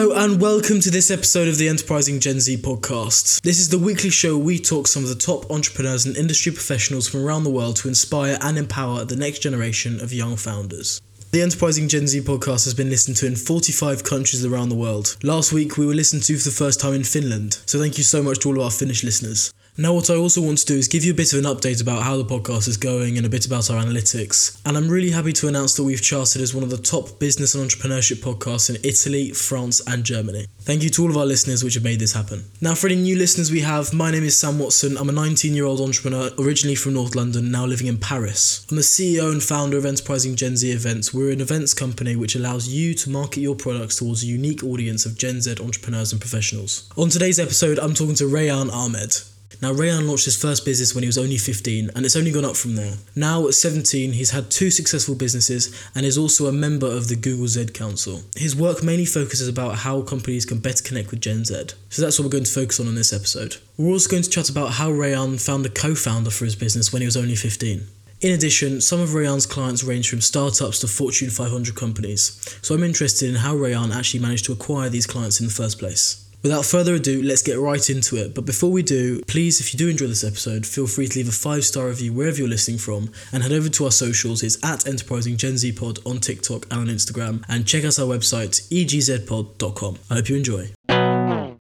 Hello and welcome to this episode of the Enterprising Gen Z podcast. This is the weekly show where we talk some of the top entrepreneurs and industry professionals from around the world to inspire and empower the next generation of young founders. The Enterprising Gen Z podcast has been listened to in 45 countries around the world. Last week we were listened to for the first time in Finland, so thank you so much to all of our Finnish listeners. Now what I also want to do is give you a bit of an update about how the podcast is going and a bit about our analytics. And I'm really happy to announce that we've charted as one of the top business and entrepreneurship podcasts in Italy, France and Germany. Thank you to all of our listeners which have made this happen. Now for any new listeners we have, my name is Sam Watson. I'm a 19-year-old entrepreneur originally from North London, now living in Paris. I'm the CEO and founder of Enterprising Gen Z Events. We're an events company which allows you to market your products towards a unique audience of Gen Z entrepreneurs and professionals. On today's episode, I'm talking to Rayyan Ahmed. Now, Rayyan launched his first business when he was only 15, and it's only gone up from there. Now, at 17, he's had 2 successful businesses and is also a member of the Google Z Council. His work mainly focuses about how companies can better connect with Gen Z. So that's what we're going to focus on in this episode. We're also going to chat about how Rayyan found a co-founder for his business when he was only 15. In addition, some of Rayyan's clients range from startups to Fortune 500 companies. So I'm interested in how Rayyan actually managed to acquire these clients in the first place. Without further ado, let's get right into it. But before we do, please, if you do enjoy this episode, feel free to leave a 5-star review wherever you're listening from and head over to our socials. It's at EnterprisingGenZPod on TikTok and on Instagram. And check out our website, egzpod.com. I hope you enjoy.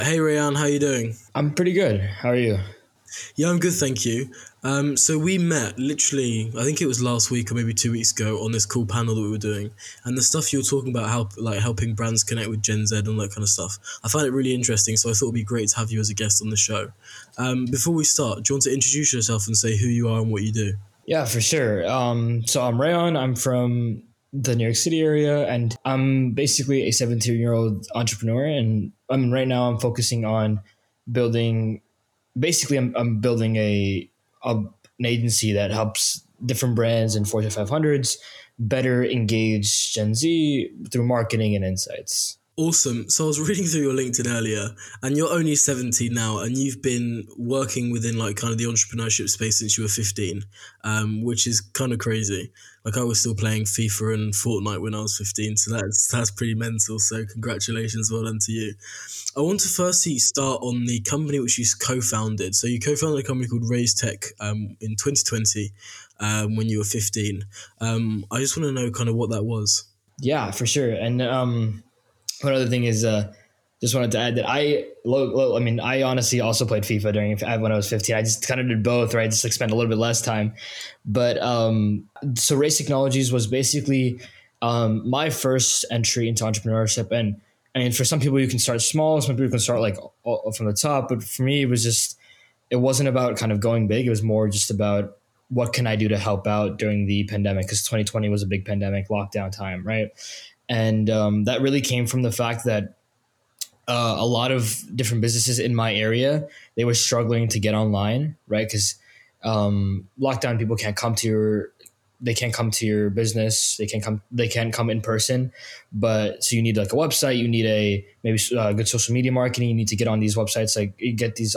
Hey, Rayyan, how are you doing? I'm pretty good. How are you? Yeah, I'm good, thank you. So we met literally, I think it was last week or maybe 2 weeks ago on this cool panel that we were doing, and the stuff you were talking about, helping brands connect with Gen Z and that kind of stuff. I found it really interesting, so I thought it'd be great to have you as a guest on the show. Before we start, do you want to introduce yourself and say who you are and what you do? Yeah, for sure. So I'm Rayyan. I'm from the New York City area, and I'm basically a 17-year-old entrepreneur. And I mean, right now I'm focusing on building. Basically, I'm building an agency that helps different brands and Fortune 500s better engage Gen Z through marketing and insights. Awesome. So I was reading through your LinkedIn earlier, and you're only 17 now, and you've been working within the entrepreneurship space since you were 15, which is kind of crazy. I was still playing FIFA and Fortnite when I was 15, so that's pretty mental. So congratulations, well done to you. I want to firstly start on the company which you co-founded. So you co-founded a company called Rayze Tech in 2020 when you were 15. I just want to know kind of what that was. Yeah, for sure. And one other thing is, just wanted to add that I honestly also played FIFA when I was 15. I just kind of did both, right? Just spent a little bit less time. But so Rayze Technologies was basically my first entry into entrepreneurship. And for some people, you can start small. Some people can start from the top. But for me, it wasn't about kind of going big. It was more just about what can I do to help out during the pandemic? Because 2020 was a big pandemic lockdown time, right? And that really came from the fact that a lot of different businesses in my area, they were struggling to get online, right? Because lockdown, people can't come to your business. They can't come in person. But so you need a website, you need maybe good social media marketing. You need to get on these websites,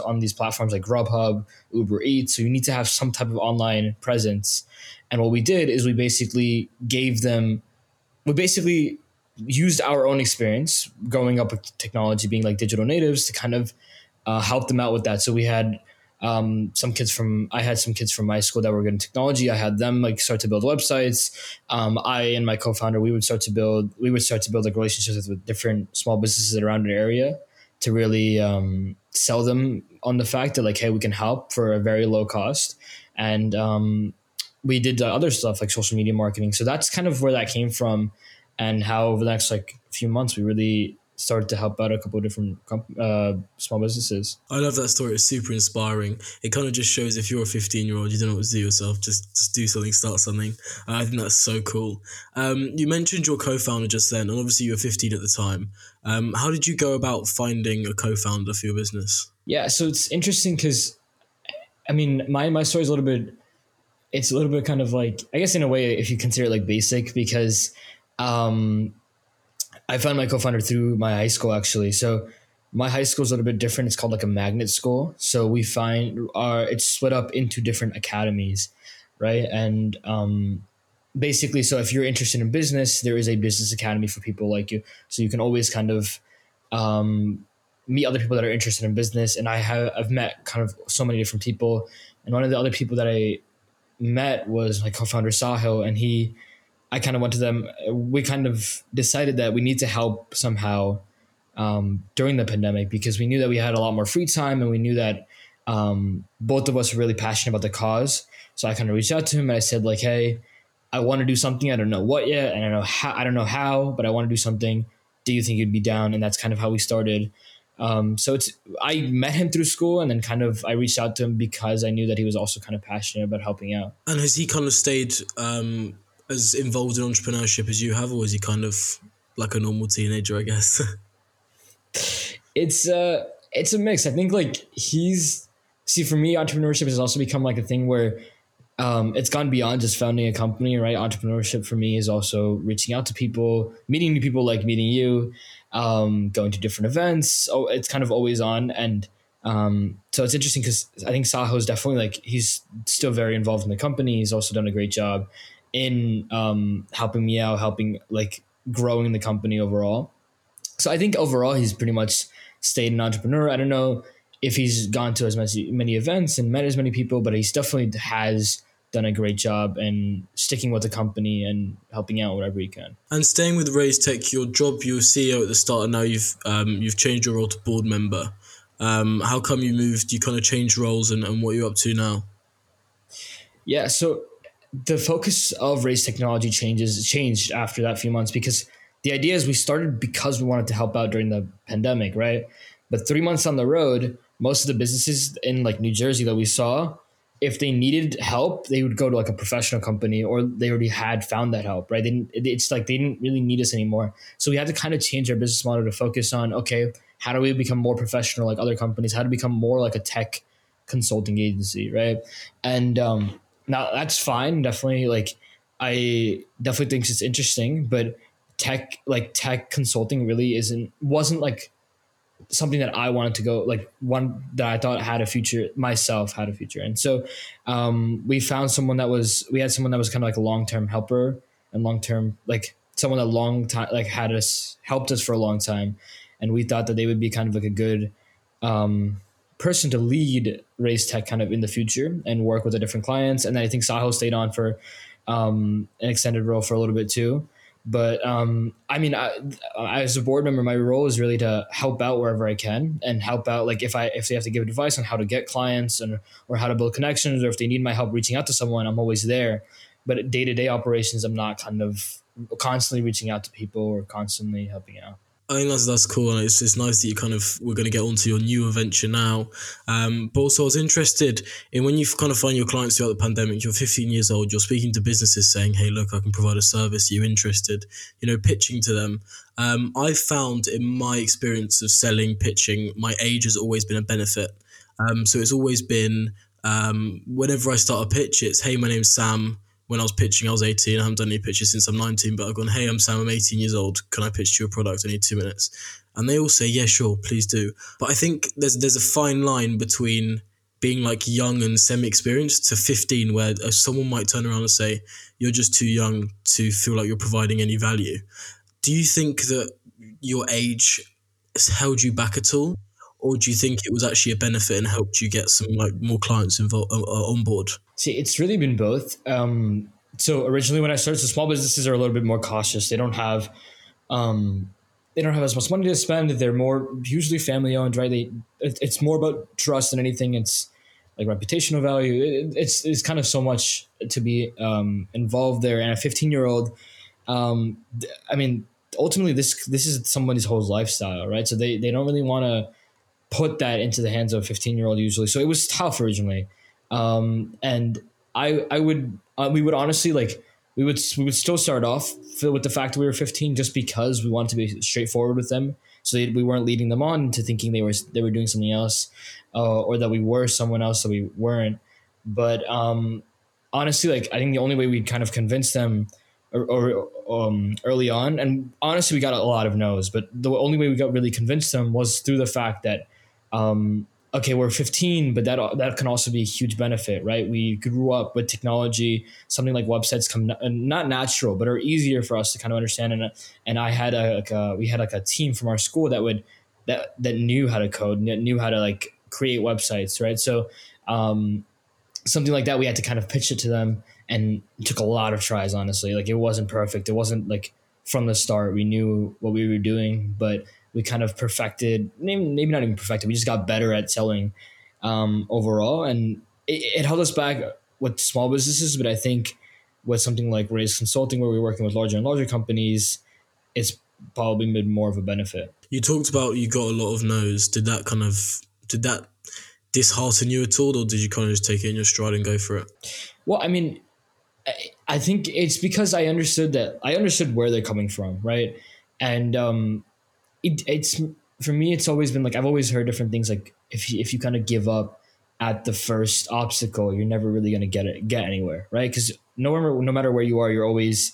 on these platforms like Grubhub, Uber Eats. So you need to have some type of online presence. And what we did is we basically used our own experience growing up with technology, being digital natives, to kind of help them out with that. So we had I had some kids from my school that were good in technology. I had them start to build websites. I and my co-founder, we would start to build relationships with different small businesses around an area to really sell them on the fact that hey, we can help for a very low cost. And we did other stuff like social media marketing. So that's kind of where that came from, and how over the next few months we really started to help out a couple of different small businesses. I love that story. It's super inspiring. It kind of just shows if you're a 15-year-old, you don't know what to do yourself. Just do something, start something. I think that's so cool. You mentioned your co-founder just then, and obviously you were 15 at the time. How did you go about finding a co-founder for your business? Yeah, so it's interesting because, I mean, my story's a little bit kind of I guess in a way if you consider it basic, because I found my co-founder through my high school, actually. So my high school is a little bit different. It's called a magnet school. So we find it's split up into different academies, right? And basically, so if you're interested in business, there is a business academy for people like you. So you can always kind of meet other people that are interested in business. And I've met kind of so many different people. And one of the other people that I met was my co-founder Sahil, and I kind of went to them. We kind of decided that we need to help somehow during the pandemic, because we knew that we had a lot more free time, and we knew that both of us were really passionate about the cause. So I kind of reached out to him and I said, like, hey, I want to do something. I don't know what yet. And I don't know how, but I want to do something. Do you think you'd be down? And that's kind of how we started. I met him through school, and then kind of I reached out to him because I knew that he was also kind of passionate about helping out. And has he kind of stayed as involved in entrepreneurship as you have, or is he kind of like a normal teenager, I guess? It's a mix. I think for me, entrepreneurship has also become like a thing where it's gone beyond just founding a company, right? Entrepreneurship for me is also reaching out to people, meeting new people, like meeting you, going to different events. Oh, it's kind of always on. And so it's interesting because I think Saho is definitely he's still very involved in the company. He's also done a great job in helping me out, growing the company overall. So I think overall, he's pretty much stayed an entrepreneur. I don't know if he's gone to as many events and met as many people, but he definitely has done a great job in sticking with the company and helping out whatever he can. And staying with Rayze Tech, your job, you were CEO at the start, and now you've changed your role to board member. How come you moved? You kind of changed roles, and what are you up to now? Yeah, so the focus of Rayze Technology changed after that few months, because the idea is we started because we wanted to help out during the pandemic, right? But 3 months on the road, most of the businesses in New Jersey that we saw, if they needed help, they would go to a professional company, or they already had found that help, right? They didn't really need us anymore. So we had to kind of change our business model to focus on, okay, how do we become more professional like other companies? How to become more like a tech consulting agency, right? And now that's fine. Definitely, I definitely think it's interesting, but tech consulting really wasn't something that I wanted to go, one that I thought had a future, myself had a future. And so we had someone that was kind of a long-term helper and long-term, someone that long time, helped us for a long time. And we thought that they would be kind of a good person to lead Rayze Tech kind of in the future and work with the different clients. And then I think Sahil stayed on for an extended role for a little bit too. But as a board member, my role is really to help out wherever I can and help out. If they have to give advice on how to get clients or how to build connections, or if they need my help reaching out to someone, I'm always there. But day-to-day operations, I'm not kind of constantly reaching out to people or constantly helping out. I think that's cool, and it's nice that you we're going to get onto your new venture now. But also, I was interested in when you kind of find your clients throughout the pandemic. You're 15 years old. You're speaking to businesses saying, "Hey, look, I can provide a service. Are you interested?" Pitching to them. I found in my experience of selling, pitching, my age has always been a benefit. So it's always been whenever I start a pitch, it's, "Hey, my name's Sam." When I was pitching, I was 18. I haven't done any pitches since I'm 19, but I've gone, "Hey, I'm Sam, I'm 18 years old. Can I pitch you a product? I need 2 minutes." And they all say, "Yeah, sure, please do." But I think there's a fine line between being young and semi-experienced to 15, where someone might turn around and say, "You're just too young to feel like you're providing any value." Do you think that your age has held you back at all? Or do you think it was actually a benefit and helped you get some more clients involved on board? See, it's really been both. So originally when I started, so small businesses are a little bit more cautious. They don't have as much money to spend. They're more usually family owned, right? It's more about trust than anything. It's reputational value. It's kind of so much to be involved there. And a 15-year-old, ultimately this is somebody's whole lifestyle, right? So they don't really want to put that into the hands of a 15-year-old usually. So it was tough originally. And we would still start off with the fact that we were 15 just because we wanted to be straightforward with them. So we weren't leading them on to thinking they were doing something else, or that we were someone else that we weren't. But, honestly, I think the only way we kind of convinced them early on, and honestly, we got a lot of no's, but the only way we got really convinced them was through the fact that, okay, we're 15, but that can also be a huge benefit, right? We grew up with technology. Something like websites come not natural, but are easier for us to kind of understand. And we had a team from our school that would that knew how to code, that knew how to like create websites, right? So something like that, we had to kind of pitch it to them, and it took a lot of tries, honestly. Like, it wasn't perfect. It wasn't like from the start we knew what we were doing, but we kind of perfected, maybe not even perfected, we just got better at selling overall. And it held us back with small businesses, but I think with something like Rayze Consulting, where we're working with larger and larger companies, it's probably been more of a benefit. You talked about you got a lot of no's. Did that dishearten you at all, or did you kind of just take it in your stride and go for it? Well, I mean, I think it's because I understood where they're coming from, right? And it's for me, it's always been like, I've always heard different things, like if you kind of give up at the first obstacle, you're never really going to get anywhere, right? Because no matter where you are, you're always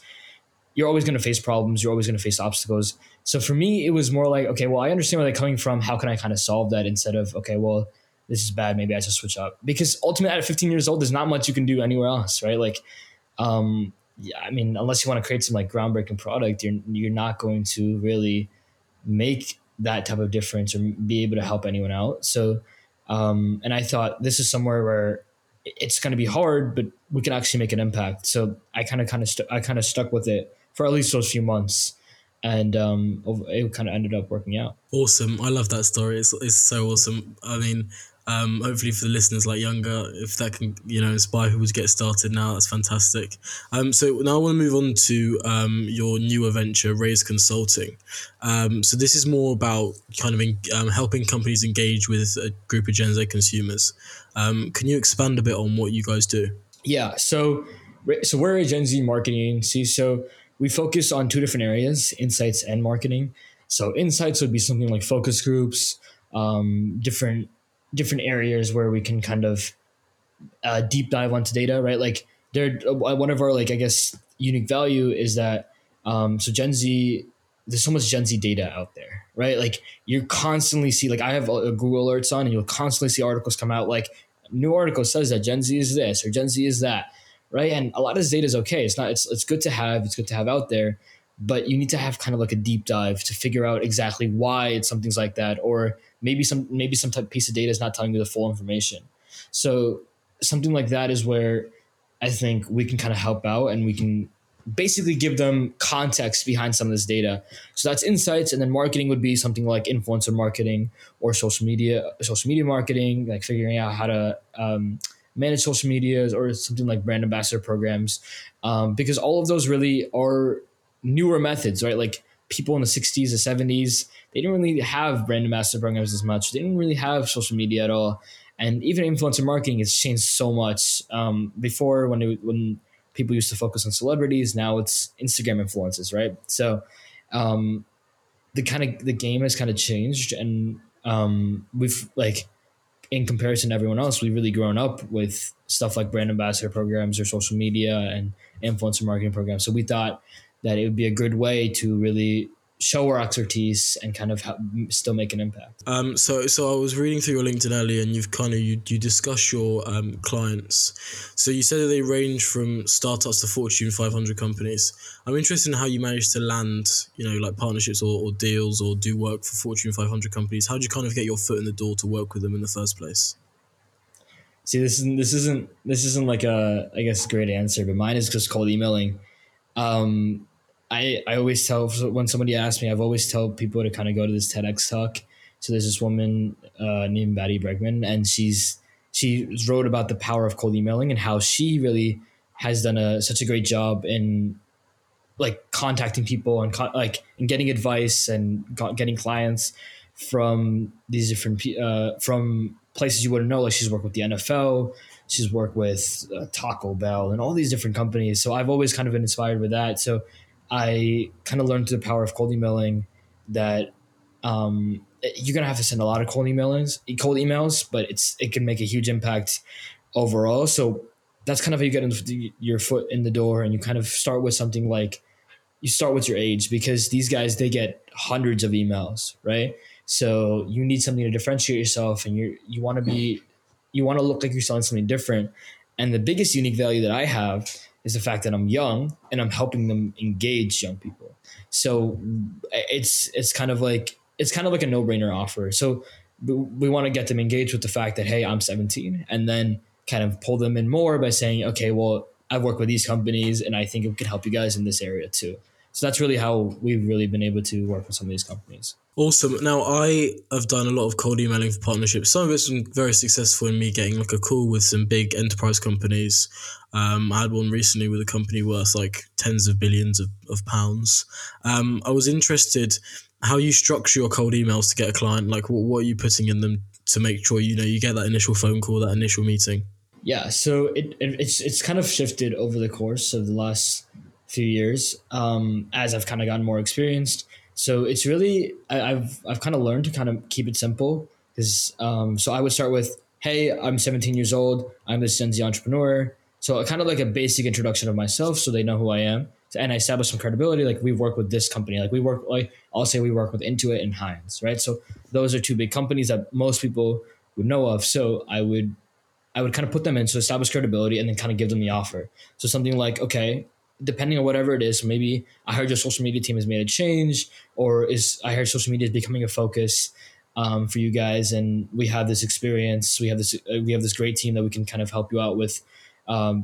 going to face problems. You're always going to face obstacles. So for me, it was more like, okay, well, I understand where they're coming from. How can I kind of solve that, instead of, okay, well, this is bad, maybe I should switch up? Because ultimately, at 15 years old, there's not much you can do anywhere else, right? Like, I mean, unless you want to create some like groundbreaking product, you're not going to really make that type of difference or be able to help anyone out. So, and I thought, this is somewhere where it's going to be hard, but we can actually make an impact. So I kind of stuck with it for at least those few months, and it kind of ended up working out. Awesome. I love that story. It's so awesome. I mean, hopefully for the listeners like younger, if that can, inspire who was getting started now, that's fantastic. So now I want to move on to your newer venture, Rayze Consulting. So this is more about kind of helping companies engage with a group of Gen Z consumers. Can you expand a bit on what you guys do? Yeah, so we're a Gen Z marketing agency. So we focus on two different areas, insights and marketing. So insights would be something like focus groups, different areas where we can kind of deep dive onto data, right? Like, one of our, like, I guess, unique value is that, so Gen Z, there's so much Gen Z data out there, right? Like, you constantly see, like, I have a Google Alerts on, and you'll constantly see articles come out, like, new article says that Gen Z is this or Gen Z is that, right? And a lot of this data is okay. It's good to have out there, but you need to have kind of like a deep dive to figure out exactly why something's like that, or maybe some type of piece of data is not telling you the full information. So something like that is where I think we can kind of help out, and we can basically give them context behind some of this data. So that's insights. And then marketing would be something like influencer marketing or social media marketing, like figuring out how to manage social medias, or something like brand ambassador programs, because all of those really are newer methods, right? Like, people in the 60s, the 70s, they didn't really have brand ambassador programs as much. They didn't really have social media at all. And even influencer marketing has changed so much. Before, when people used to focus on celebrities, now it's Instagram influencers, right? So the game has kind of changed, and we've, like, in comparison to everyone else, we've really grown up with stuff like brand ambassador programs or social media and influencer marketing programs. So we thought that it would be a good way to really show our expertise and kind of still make an impact. So I was reading through your LinkedIn earlier, and you've kind of, you discuss your clients. So you said that they range from startups to Fortune 500 companies. I'm interested in how you manage to land, like partnerships or deals, or do work for Fortune 500 companies. How do you kind of get your foot in the door to work with them in the first place? See, this isn't like a, I guess, great answer, but mine is just cold emailing. I always tell, when somebody asks me, I've always tell people to kind of go to this TEDx talk. So there's this woman named Maddie Bregman, and she wrote about the power of cold emailing, and how she really has done such a great job in, like, contacting people and and getting advice and getting clients from these different from places you wouldn't know. Like, she's worked with the NFL, she's worked with Taco Bell, and all these different companies. So I've always kind of been inspired with that. So I kind of learned through the power of cold emailing that you're going to have to send a lot of cold emails, but it can make a huge impact overall. So that's kind of how you get your foot in the door, and you kind of start with something like, you start with your age, because these guys, they get hundreds of emails, right? So you need something to differentiate yourself, and you want to look like you're selling something different. And the biggest unique value that I have is the fact that I'm young, and I'm helping them engage young people. So it's kind of like, it's kind of like a no-brainer offer. So we want to get them engaged with the fact that, hey, I'm 17, and then kind of pull them in more by saying, okay, well, I've worked with these companies and I think it could help you guys in this area too. So that's really how we've really been able to work with some of these companies. Awesome. Now, I have done a lot of cold emailing for partnerships. Some of it's been very successful in me getting like a call with some big enterprise companies. I had one recently with a company worth like tens of billions of pounds. I was interested how you structure your cold emails to get a client. Like what are you putting in them to make sure, you know, you get that initial phone call, that initial meeting? Yeah, so it's kind of shifted over the course of the last few years as I've kind of gotten more experienced. So it's really, I've kind of learned to kind of keep it simple because so I would start with, hey, I'm 17 years old. I'm this Gen Z entrepreneur. So kind of like a basic introduction of myself so they know who I am. And I establish some credibility. Like we work with this company. I'll say we work with Intuit and Heinz, right? So those are two big companies that most people would know of. So I would kind of put them in, so establish credibility and then kind of give them the offer. So something like, okay, depending on whatever it is, maybe I heard your social media team has made a change, or I heard social media is becoming a focus for you guys, and we have this experience, we have this great team that we can kind of help you out with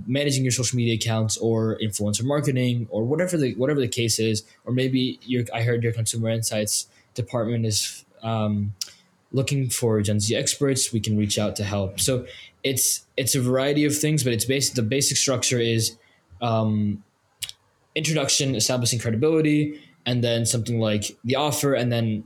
managing your social media accounts or influencer marketing or whatever the case is, or maybe I heard your consumer insights department is looking for Gen Z experts. We can reach out to help. So it's a variety of things, but the basic structure is introduction, establishing credibility, and then something like the offer, and then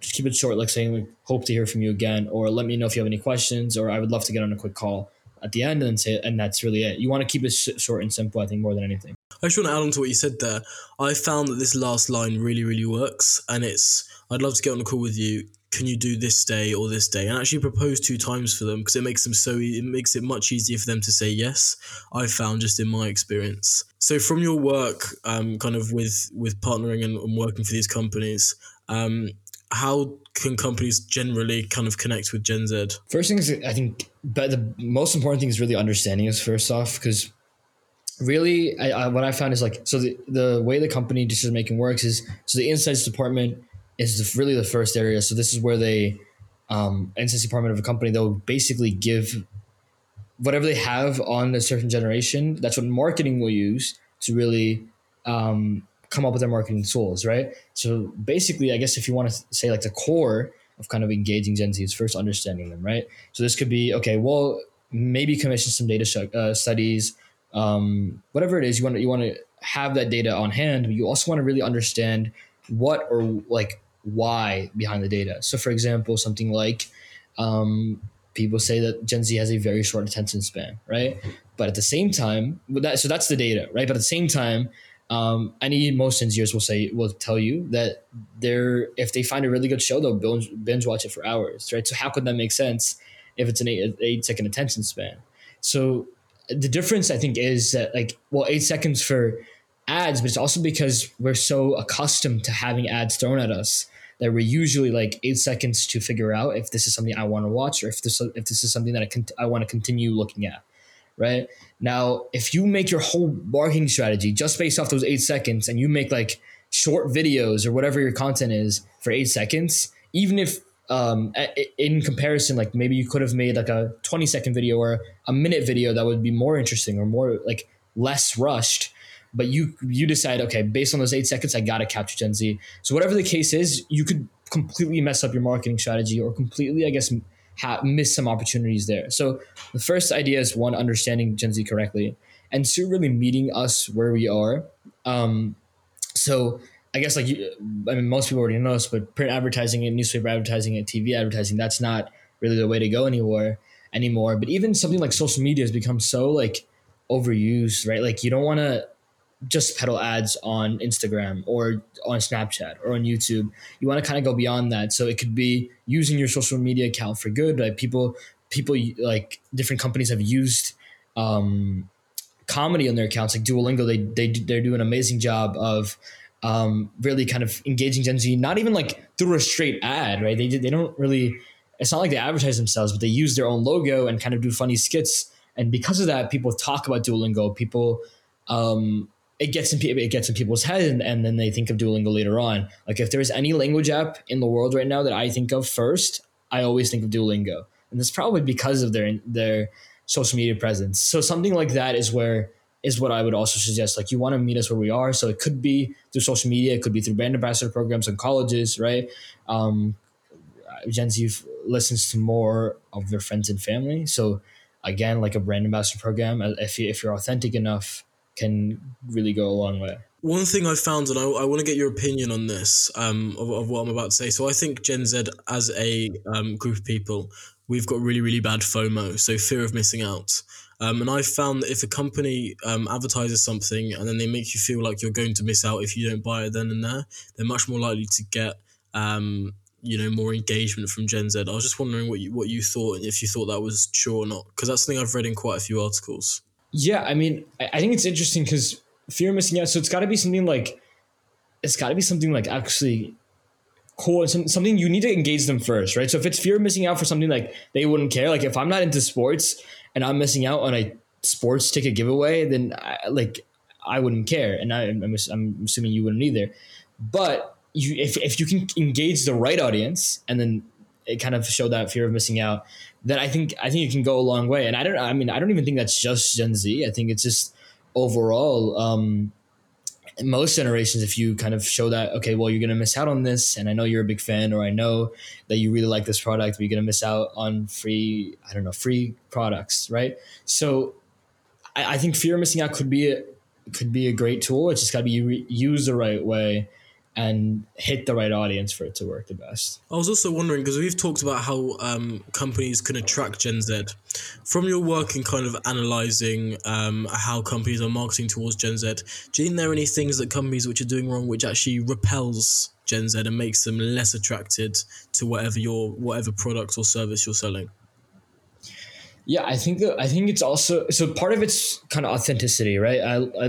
just keep it short, like saying, like, hope to hear from you again, or let me know if you have any questions, or I would love to get on a quick call at the end, and that's really it. You want to keep it short and simple, I think, more than anything. I just want to add on to what you said there. I found that this last line really, really works, and it's, I'd love to get on a call with you. Can you do this day or this day? And actually propose two times for them because it makes it much easier for them to say yes, I've found, just in my experience. So from your work kind of with partnering and working for these companies, how can companies generally kind of connect with Gen Z? First thing is, I think, but the most important thing is really understanding us first off, because really what I found is like, so the way the company decision making works is, so the insights department is really the first area. So this is where they, insights department of a company, they'll basically give whatever they have on a certain generation. That's what marketing will use to really come up with their marketing tools, right? So basically, I guess if you want to say like the core of kind of engaging Gen Z is first understanding them, right? So this could be, okay, well, maybe commission some data studies, whatever it is, you want to have that data on hand, but you also want to really understand what or like why behind the data. So for example, something like people say that Gen Z has a very short attention span, right? But at the same time, so that's the data, right? But at the same time, most Gen Zers will tell you that if they find a really good show, they'll binge watch it for hours, right? So how could that make sense if it's an 8-second attention span? So the difference, I think, is that 8 seconds for ads, but it's also because we're so accustomed to having ads thrown at us that we're usually like 8 seconds to figure out if this is something I want to watch or if this is something that I want to continue looking at. Right now, if you make your whole marketing strategy just based off those 8 seconds, and you make like short videos or whatever your content is for 8 seconds, even if in comparison, like maybe you could have made like a 20-second video or a minute video that would be more interesting or more like less rushed. But you decide, okay, based on those 8 seconds, I got to capture Gen Z. So whatever the case is, you could completely mess up your marketing strategy or completely, I guess, miss some opportunities there. So the first idea is one, understanding Gen Z correctly, and two, really meeting us where we are. So I guess most people already know this, but print advertising and newspaper advertising and TV advertising, that's not really the way to go anymore. But even something like social media has become so like overused, right? Like you don't want to just pedal ads on Instagram or on Snapchat or on YouTube. You want to kind of go beyond that. So it could be using your social media account for good. Like people like different companies have used comedy on their accounts. Like Duolingo, they do an amazing job of really kind of engaging Gen Z, not even like through a straight ad, right? They don't really, it's not like they advertise themselves, but they use their own logo and kind of do funny skits. And because of that, people talk about Duolingo. People it gets in people's head, and then they think of Duolingo later on. Like, if there's any language app in the world right now that I think of first, I always think of Duolingo. And that's probably because of their social media presence. So something like that is what I would also suggest. Like, you want to meet us where we are. So it could be through social media. It could be through brand ambassador programs in colleges, right? Gen Z listens to more of their friends and family. So again, like a brand ambassador program, if you're authentic enough, can really go a long way. One thing I found, and I want to get your opinion on this, of what I'm about to say. So I think Gen Z as a group of people, we've got really, really bad FOMO, so fear of missing out. And I found that if a company advertises something and then they make you feel like you're going to miss out if you don't buy it then and there, they're much more likely to get more engagement from Gen Z. I was just wondering what you thought, if you thought that was true or not, because that's something I've read in quite a few articles. Yeah, I mean, I think it's interesting because fear of missing out. So it's got to be something like actually cool, and something you need to engage them first, right? So if it's fear of missing out for something like they wouldn't care, like if I'm not into sports and I'm missing out on a sports ticket giveaway, then I wouldn't care, and I'm assuming you wouldn't either. But if you can engage the right audience and then it kind of showed that fear of missing out, then I think it can go a long way. And I don't even think that's just Gen Z. I think it's just overall, most generations, if you kind of show that, okay, well, you're going to miss out on this, and I know you're a big fan, or I know that you really like this product, but you're going to miss out on free products, right? So I think fear of missing out could be a great tool. It's just got to be used the right way and hit the right audience for it to work the best. I was also wondering, because we've talked about how companies can attract Gen Z. From your work in kind of analysing how companies are marketing towards Gen Z, do you think there are any things that companies which are doing wrong which actually repels Gen Z and makes them less attracted to whatever product or service you're selling? Yeah, I think it's also... So part of it's kind of authenticity, right?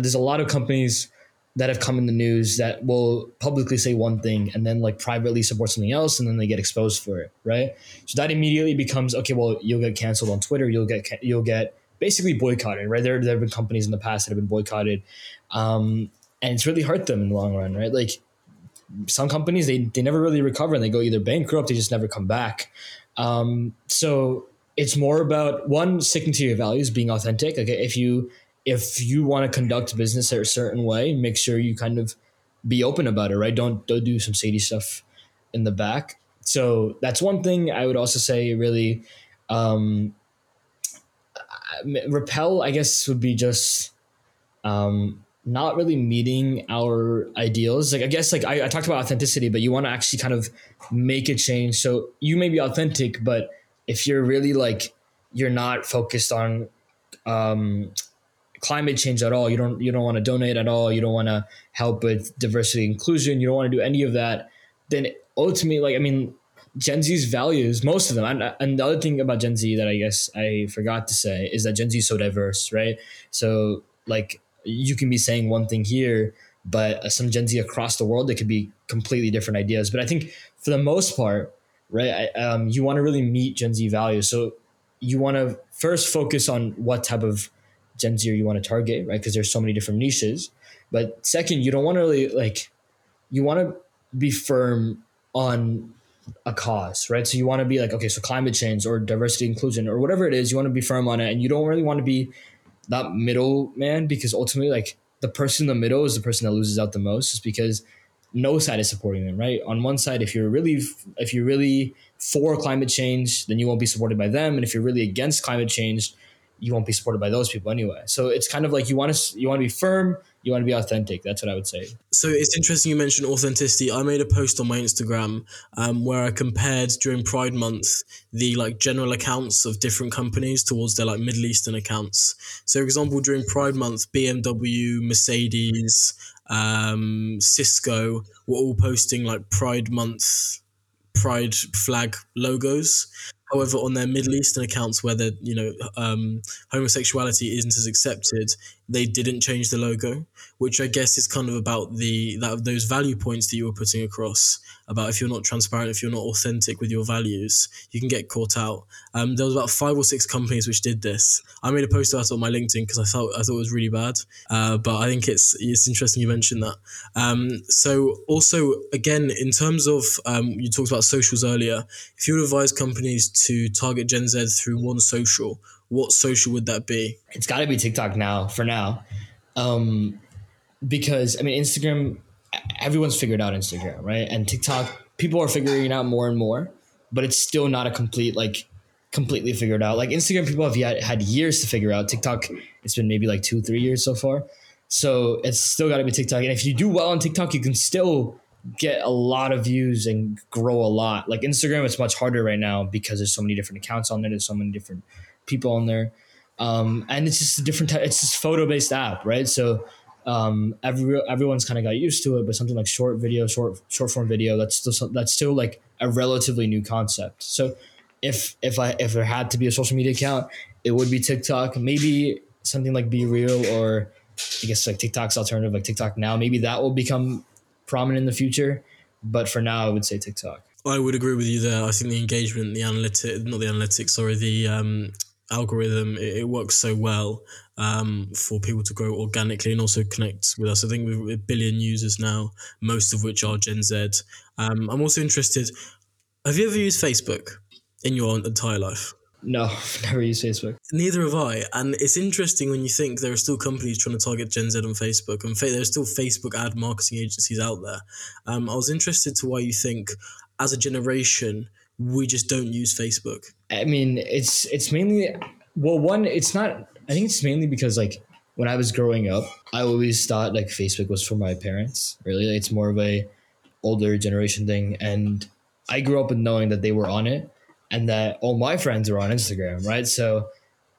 There's a lot of companies that have come in the news that will publicly say one thing and then like privately support something else, and then they get exposed for it, right? So that immediately becomes, okay, well, you'll get canceled on Twitter, you'll get basically boycotted, right? There have been companies in the past that have been boycotted, and it's really hurt them in the long run, right? Like some companies, they never really recover, and they go either bankrupt, they just never come back. So it's more about, one, sticking to your values, being authentic. Okay, if you want to conduct business a certain way, make sure you kind of be open about it, right? Don't do some shady stuff in the back. So that's one thing I would also say really repel, I guess, would be just not really meeting our ideals. Like, I guess, like I talked about authenticity, but you want to actually kind of make a change. So you may be authentic, but if you're really like, you're not focused on climate change at all, you don't want to donate at all, you don't want to help with diversity and inclusion, you don't want to do any of that, then ultimately, like, I mean, Gen Z's values, most of them, and the other thing about Gen Z that I guess I forgot to say is that Gen Z is so diverse, right? So like you can be saying one thing here, but some Gen Z across the world, they could be completely different ideas. But I think for the most part, right, you want to really meet Gen Z values. So you want to first focus on what type of Gen Z you want to target, right? Because there's so many different niches. But second, you don't want to really like, you want to be firm on a cause, right? So you want to be like, okay, so climate change or diversity inclusion or whatever it is, you want to be firm on it, and you don't really want to be that middle man, because ultimately, like, the person in the middle is the person that loses out the most, just because no side is supporting them, right? On one side, if you're really for climate change, then you won't be supported by them, and if you're really against climate change, you won't be supported by those people anyway. So it's kind of like you want to be firm, you want to be authentic. That's what I would say. So it's interesting you mentioned authenticity. I made a post on my Instagram where I compared during Pride Month the like general accounts of different companies towards their like Middle Eastern accounts. So for example, during Pride Month, BMW, Mercedes, Cisco were all posting like Pride Month, Pride flag logos. However, on their Middle Eastern accounts where homosexuality isn't as accepted, they didn't change the logo, which I guess is kind of about those value points that you were putting across about if you're not transparent, if you're not authentic with your values, you can get caught out. There was about 5 or 6 companies which did this. I made a post about it on my LinkedIn because I thought it was really bad. But I think it's interesting you mentioned that. So also, again, in terms of, you talked about socials earlier, if you would advise companies to target Gen Z through one social, what social would that be? It's got to be TikTok for now. Because, I mean, Instagram, everyone's figured out Instagram, right? And TikTok, people are figuring it out more and more, but it's still not a completely figured out. Like Instagram, people have had years to figure out. TikTok, it's been maybe like 2-3 years so far. So it's still got to be TikTok. And if you do well on TikTok, you can still get a lot of views and grow a lot. Like Instagram, it's much harder right now because there's so many different accounts on there. There's so many different people on there. And it's just a different type. It's just photo-based app, right? So everyone's kind of got used to it, but something like short form video, that's still like a relatively new concept. So if there had to be a social media account, it would be TikTok, maybe something like Be Real, or I guess like TikTok's alternative, like TikTok Now. Maybe that will become prominent in the future, but for now I would say TikTok. I would agree with you there. I think the engagement, the algorithm, it works so well for people to grow organically and also connect with us. I think we've a billion users now, most of which are Gen Z. I'm also interested, have you ever used Facebook in your entire life? No, I've never used Facebook. Neither have I. And it's interesting when you think there are still companies trying to target Gen Z on Facebook, and there are still Facebook ad marketing agencies out there. I was interested to why you think, as a generation, we just don't use Facebook. I mean, it's mainly, well, one, it's not, I think it's mainly because like when I was growing up, I always thought like Facebook was for my parents. Really, it's more of a older generation thing. And I grew up with knowing that they were on it, and that all my friends are on Instagram, right? So,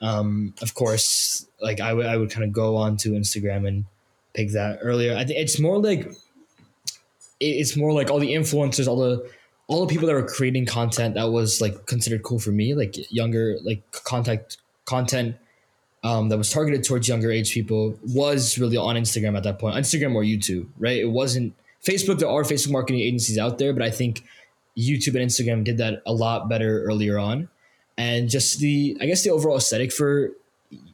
of course, like I would kind of go on to Instagram and pick that earlier. I think it's more like all the influencers, all the people that were creating content that was like considered cool for me, like younger, like content that was targeted towards younger age people was really on Instagram at that point. Instagram or YouTube, right? It wasn't Facebook. There are Facebook marketing agencies out there, but I think YouTube and Instagram did that a lot better earlier on. And just the overall aesthetic for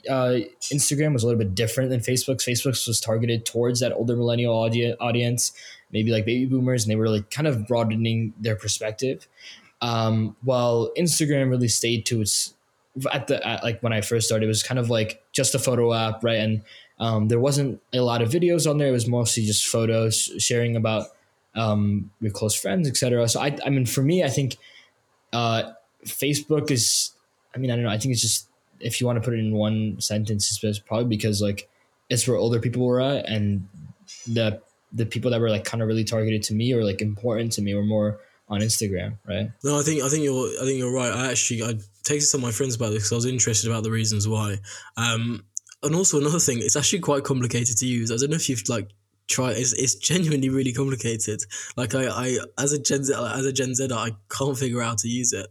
Instagram was a little bit different than Facebook's. Facebook's was targeted towards that older millennial audience, maybe like baby boomers, and they were like kind of broadening their perspective. While Instagram really stayed to its, like when I first started, it was kind of like just a photo app, right? And there wasn't a lot of videos on there. It was mostly just photos, sharing about your close friends, etc. So I mean, for me, I think Facebook is, I mean, I don't know. I think it's just, if you want to put it in one sentence, it's probably because like it's where older people were at, and the people that were like kind of really targeted to me or like important to me were more on Instagram, right? No, I think you're right. I texted some of my friends about this because I was interested about the reasons why. And also another thing, it's actually quite complicated to use. I don't know if you've like tried. It's genuinely really complicated. Like I as a Gen Zer, I can't figure out how to use it.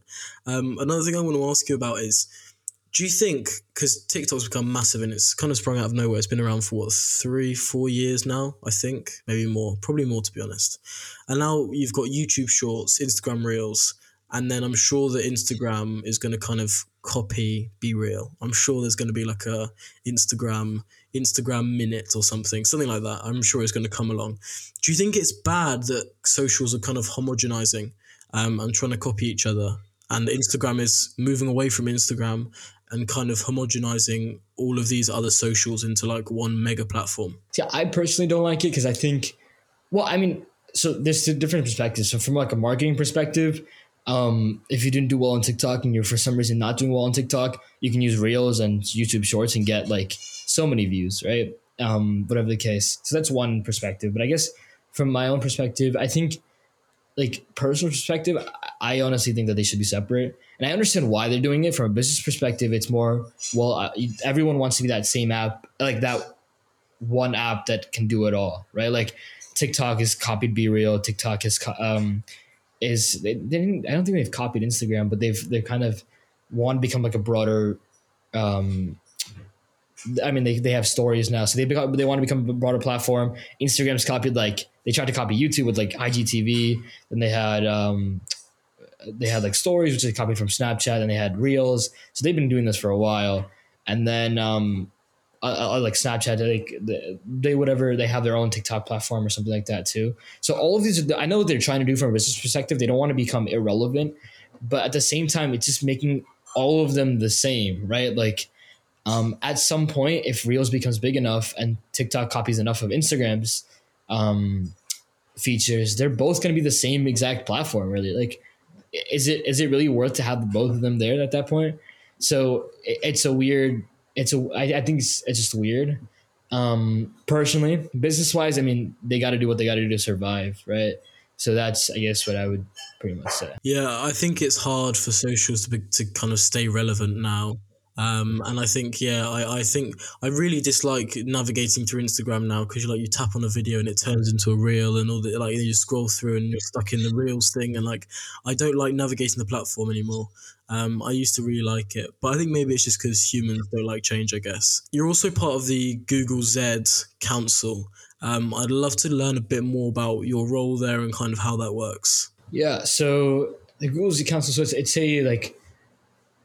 Another thing I want to ask you about is, do you think, because TikTok's become massive and it's kind of sprung out of nowhere, it's been around for 3-4 years now, I think, maybe more, probably more to be honest. And now you've got YouTube Shorts, Instagram Reels, and then I'm sure that Instagram is going to kind of copy Be Real. I'm sure there's going to be like a Instagram Minute or something like that. I'm sure it's going to come along. Do you think it's bad that socials are kind of homogenizing and trying to copy each other, and Instagram is moving away from Instagram and kind of homogenizing all of these other socials into like one mega platform? Yeah, I personally don't like it because I think, well, I mean, so there's two different perspectives. So from like a marketing perspective, if you didn't do well on TikTok and you're for some reason not doing well on TikTok, you can use Reels and YouTube Shorts and get like so many views, right? Whatever the case. So that's one perspective. But I guess from my own perspective, I think like personal perspective, I honestly think that they should be separate. And I understand why they're doing it. From a business perspective, it's more, well, everyone wants to be that same app, like that one app that can do it all, right? Like TikTok is copied Be Real. TikTok I don't think they've copied Instagram, but they've kind of want to become like a broader I mean, they have stories now, so they want to become a broader platform. Instagram's copied, like they tried to copy YouTube with like IGTV, and they had like stories, which they copied from Snapchat, and they had reels. So they've been doing this for a while. And then like Snapchat, they whatever, they have their own TikTok platform or something like that too. So all of these, I know what they're trying to do from a business perspective. They don't want to become irrelevant, but at the same time, it's just making all of them the same, right? Like at some point, if Reels becomes big enough and TikTok copies enough of Instagram's features, they're both going to be the same exact platform, really. Like, is it really worth to have both of them there at that point? So I think it's just weird. Personally, business wise, I mean, they got to do what they got to do to survive, right? So that's, I guess, what I would pretty much say. Yeah, I think it's hard for socials to kind of stay relevant now. And I think, I think I really dislike navigating through Instagram now, because you tap on a video and it turns into a reel and all that. Like, you scroll through and you're stuck in the reels thing. And like, I don't like navigating the platform anymore. I used to really like it, but I think maybe it's just because humans don't like change, I guess. You're also part of the Google Z Council. I'd love to learn a bit more about your role there and kind of how that works. Yeah. So the Google Z Council, so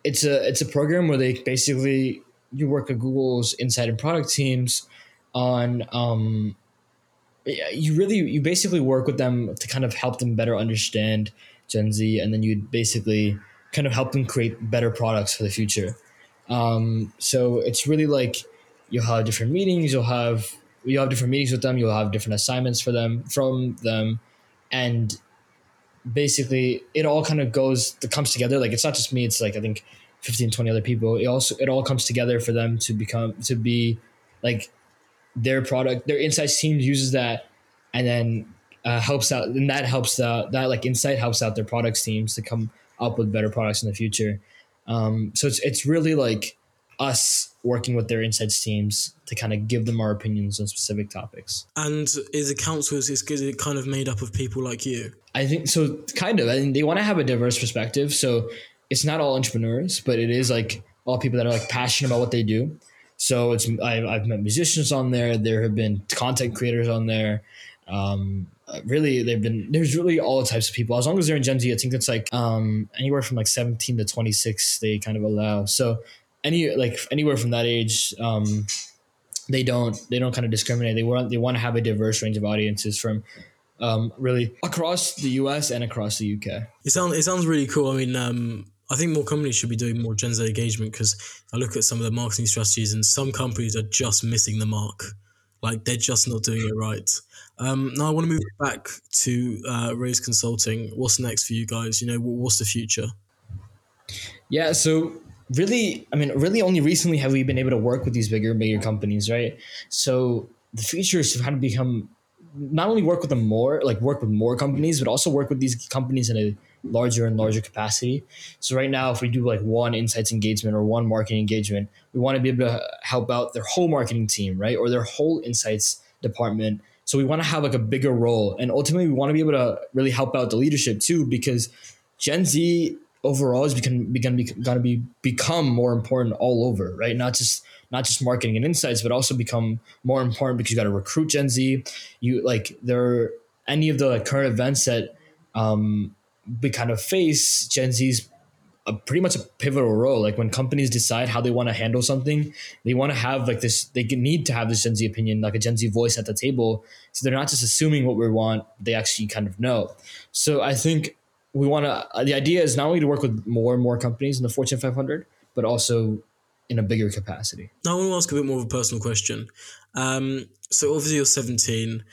it's a program where they basically, you work at Google's insight and product teams on, you basically work with them to kind of help them better understand Gen Z. And then you'd basically kind of help them create better products for the future. So it's really like you'll have different meetings with them. You'll have different assignments from them. And basically it all kind of comes together. Like, it's not just me, it's like I think 15, 20 other people. It all comes together for them to be like their product, their insights team uses that, and then helps out, and that helps out, that like insight helps out their products teams to come up with better products in the future. So it's really like us working with their insights teams to kind of give them our opinions on specific topics. And is the council, is it kind of made up of people like you? I think so, kind of. I think they want to have a diverse perspective. So it's not all entrepreneurs, but it is like all people that are like passionate about what they do. So it's, I've met musicians on there. There have been content creators on there. There's really all types of people. As long as they're in Gen Z, I think it's like anywhere from like 17 to 26, they kind of allow. So anywhere from that age, they don't kind of discriminate. They want to have a diverse range of audiences from really across the US and across the UK. It sounds really cool. I mean, I think more companies should be doing more Gen Z engagement, because I look at some of the marketing strategies and some companies are just missing the mark. Like, they're just not doing it right. Now I want to move back to Rayze Consulting. What's next for you guys? What's the future? Yeah, so really only recently have we been able to work with these bigger and bigger companies, right? So the future is how to become, not only work with them more, like work with more companies, but also work with these companies in a larger and larger capacity. So right now, if we do like one insights engagement or one marketing engagement, we want to be able to help out their whole marketing team, right? Or their whole insights department. So we want to have like a bigger role. And ultimately, we want to be able to really help out the leadership too, because Gen Z overall is become more important all over, right? Not just marketing and insights, but also become more important, because you got to recruit Gen Z. You like, there are any of the like, current events that we kind of face, Gen Z's pretty much a pivotal role. Like, when companies decide how they want to handle something, they want to have like this, they need to have this Gen Z opinion, like a Gen Z voice at the table. So they're not just assuming what we want, they actually kind of know. So I think the idea is not only to work with more and more companies in the Fortune 500, but also in a bigger capacity. Now I want to ask a bit more of a personal question. So obviously you're 17,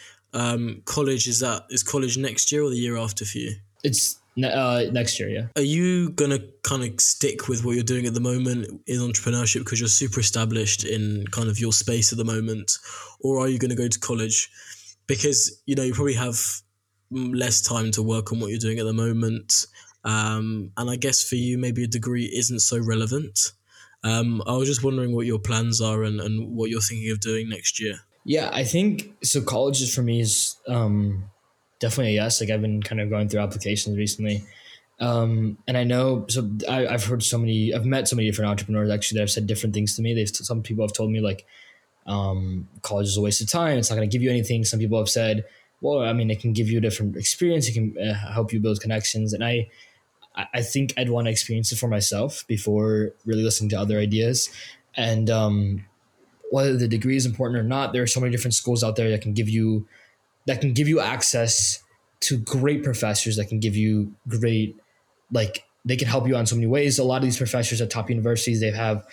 college, is college next year or the year after for you? It's next year, yeah. Are you going to kind of stick with what you're doing at the moment in entrepreneurship, because you're super established in kind of your space at the moment, or are you going to go to college? Because, you probably have less time to work on what you're doing at the moment. And I guess for you, maybe a degree isn't so relevant. I was just wondering what your plans are and what you're thinking of doing next year. Yeah, I think, so college is for me is definitely a yes. Like, I've been kind of going through applications recently And I know, so I've met so many different entrepreneurs actually that have said different things to me. Some people have told me like, college is a waste of time. It's not going to give you anything. Some people have said, well, I mean, it can give you a different experience. It can help you build connections. And I think I'd want to experience it for myself before really listening to other ideas. And, whether the degree is important or not, there are so many different schools out there that can give you access to great professors that can give you great, like they can help you on so many ways. A lot of these professors at top universities, they have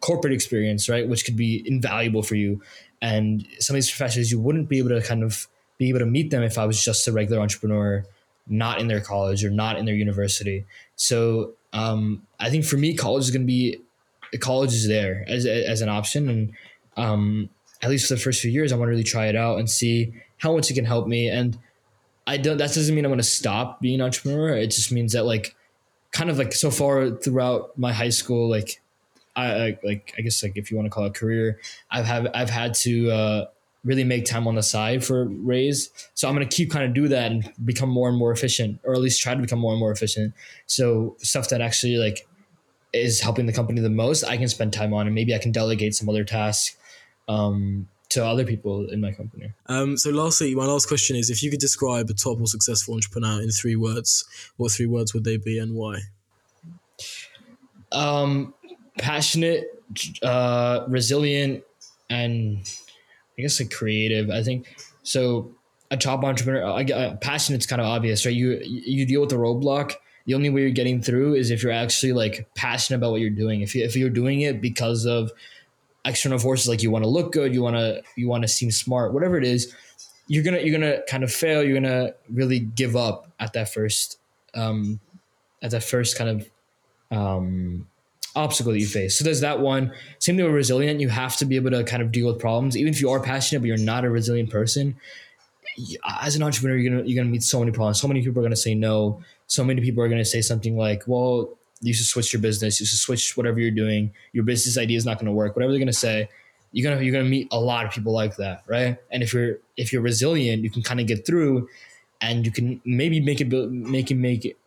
corporate experience, right? Which could be invaluable for you. And some of these professors, you wouldn't be able to kind of be able to meet them if I was just a regular entrepreneur, not in their college or not in their university. So I think for me, college is there as an option. And at least for the first few years, I want to really try it out and see how much it can help me. And that doesn't mean I'm going to stop being an entrepreneur. It just means that like, kind of like so far throughout my high school, like I guess if you want to call it career, I've had to really make time on the side for Rayze. So I'm going to keep kind of do that and become more and more efficient, or at least try to become more and more efficient. So stuff that actually like is helping the company the most, I can spend time on, and maybe I can delegate some other tasks to other people in my company. So lastly, my last question is, if you could describe a top or successful entrepreneur in 3 words, what 3 words would they be and why? Passionate, resilient, and I guess like creative, I think. So a top entrepreneur, passionate's kind of obvious, right? You deal with the roadblock. The only way you're getting through is if you're actually like passionate about what you're doing. If you're doing it because of external forces, like you want to look good, you want to seem smart, whatever it is, you're gonna kind of fail. You're gonna really give up at that first kind of obstacle that you face. So there's that one. Same thing with resilient. You have to be able to kind of deal with problems, even if you are passionate but you're not a resilient person. As an entrepreneur, you're gonna meet so many problems. So many people are gonna say no. So many people are gonna say something like, "Well, you should switch your business. You should switch whatever you're doing. Your business idea is not gonna work." Whatever they're gonna say, you're gonna meet a lot of people like that, right? And if you're resilient, you can kind of get through, and you can maybe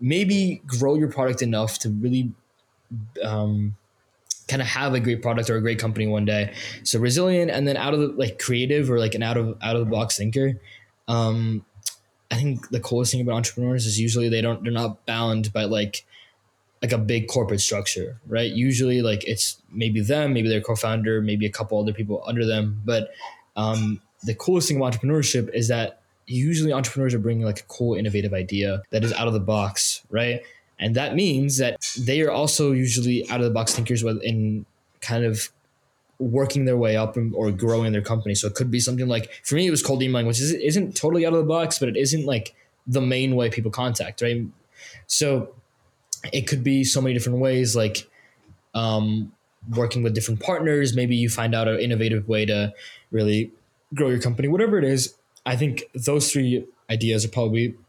maybe grow your product enough to really kind of have a great product or a great company one day. So resilient, and then out of the like creative or like an out of the box thinker. I think the coolest thing about entrepreneurs is usually they're not bound by like a big corporate structure, right? Usually like it's maybe them, maybe their co-founder, maybe a couple other people under them. But the coolest thing about entrepreneurship is that usually entrepreneurs are bringing like a cool, innovative idea that is out of the box, right? And that means that they are also usually out of the box thinkers in kind of working their way up or growing their company. So it could be something like, for me, it was cold emailing, which isn't totally out of the box, but it isn't like the main way people contact, right? So it could be so many different ways, like working with different partners. Maybe you find out an innovative way to really grow your company, whatever it is. I think those 3 ideas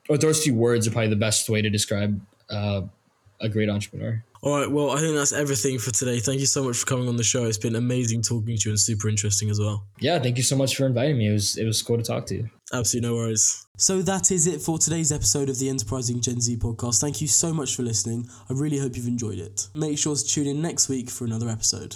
those 3 words are probably the best way to describe a great entrepreneur. All right. Well, I think that's everything for today. Thank you so much for coming on the show. It's been amazing talking to you and super interesting as well. Yeah. Thank you so much for inviting me. It was cool to talk to you. Absolutely. No worries. So that is it for today's episode of the Enterprising Gen Z podcast. Thank you so much for listening. I really hope you've enjoyed it. Make sure to tune in next week for another episode.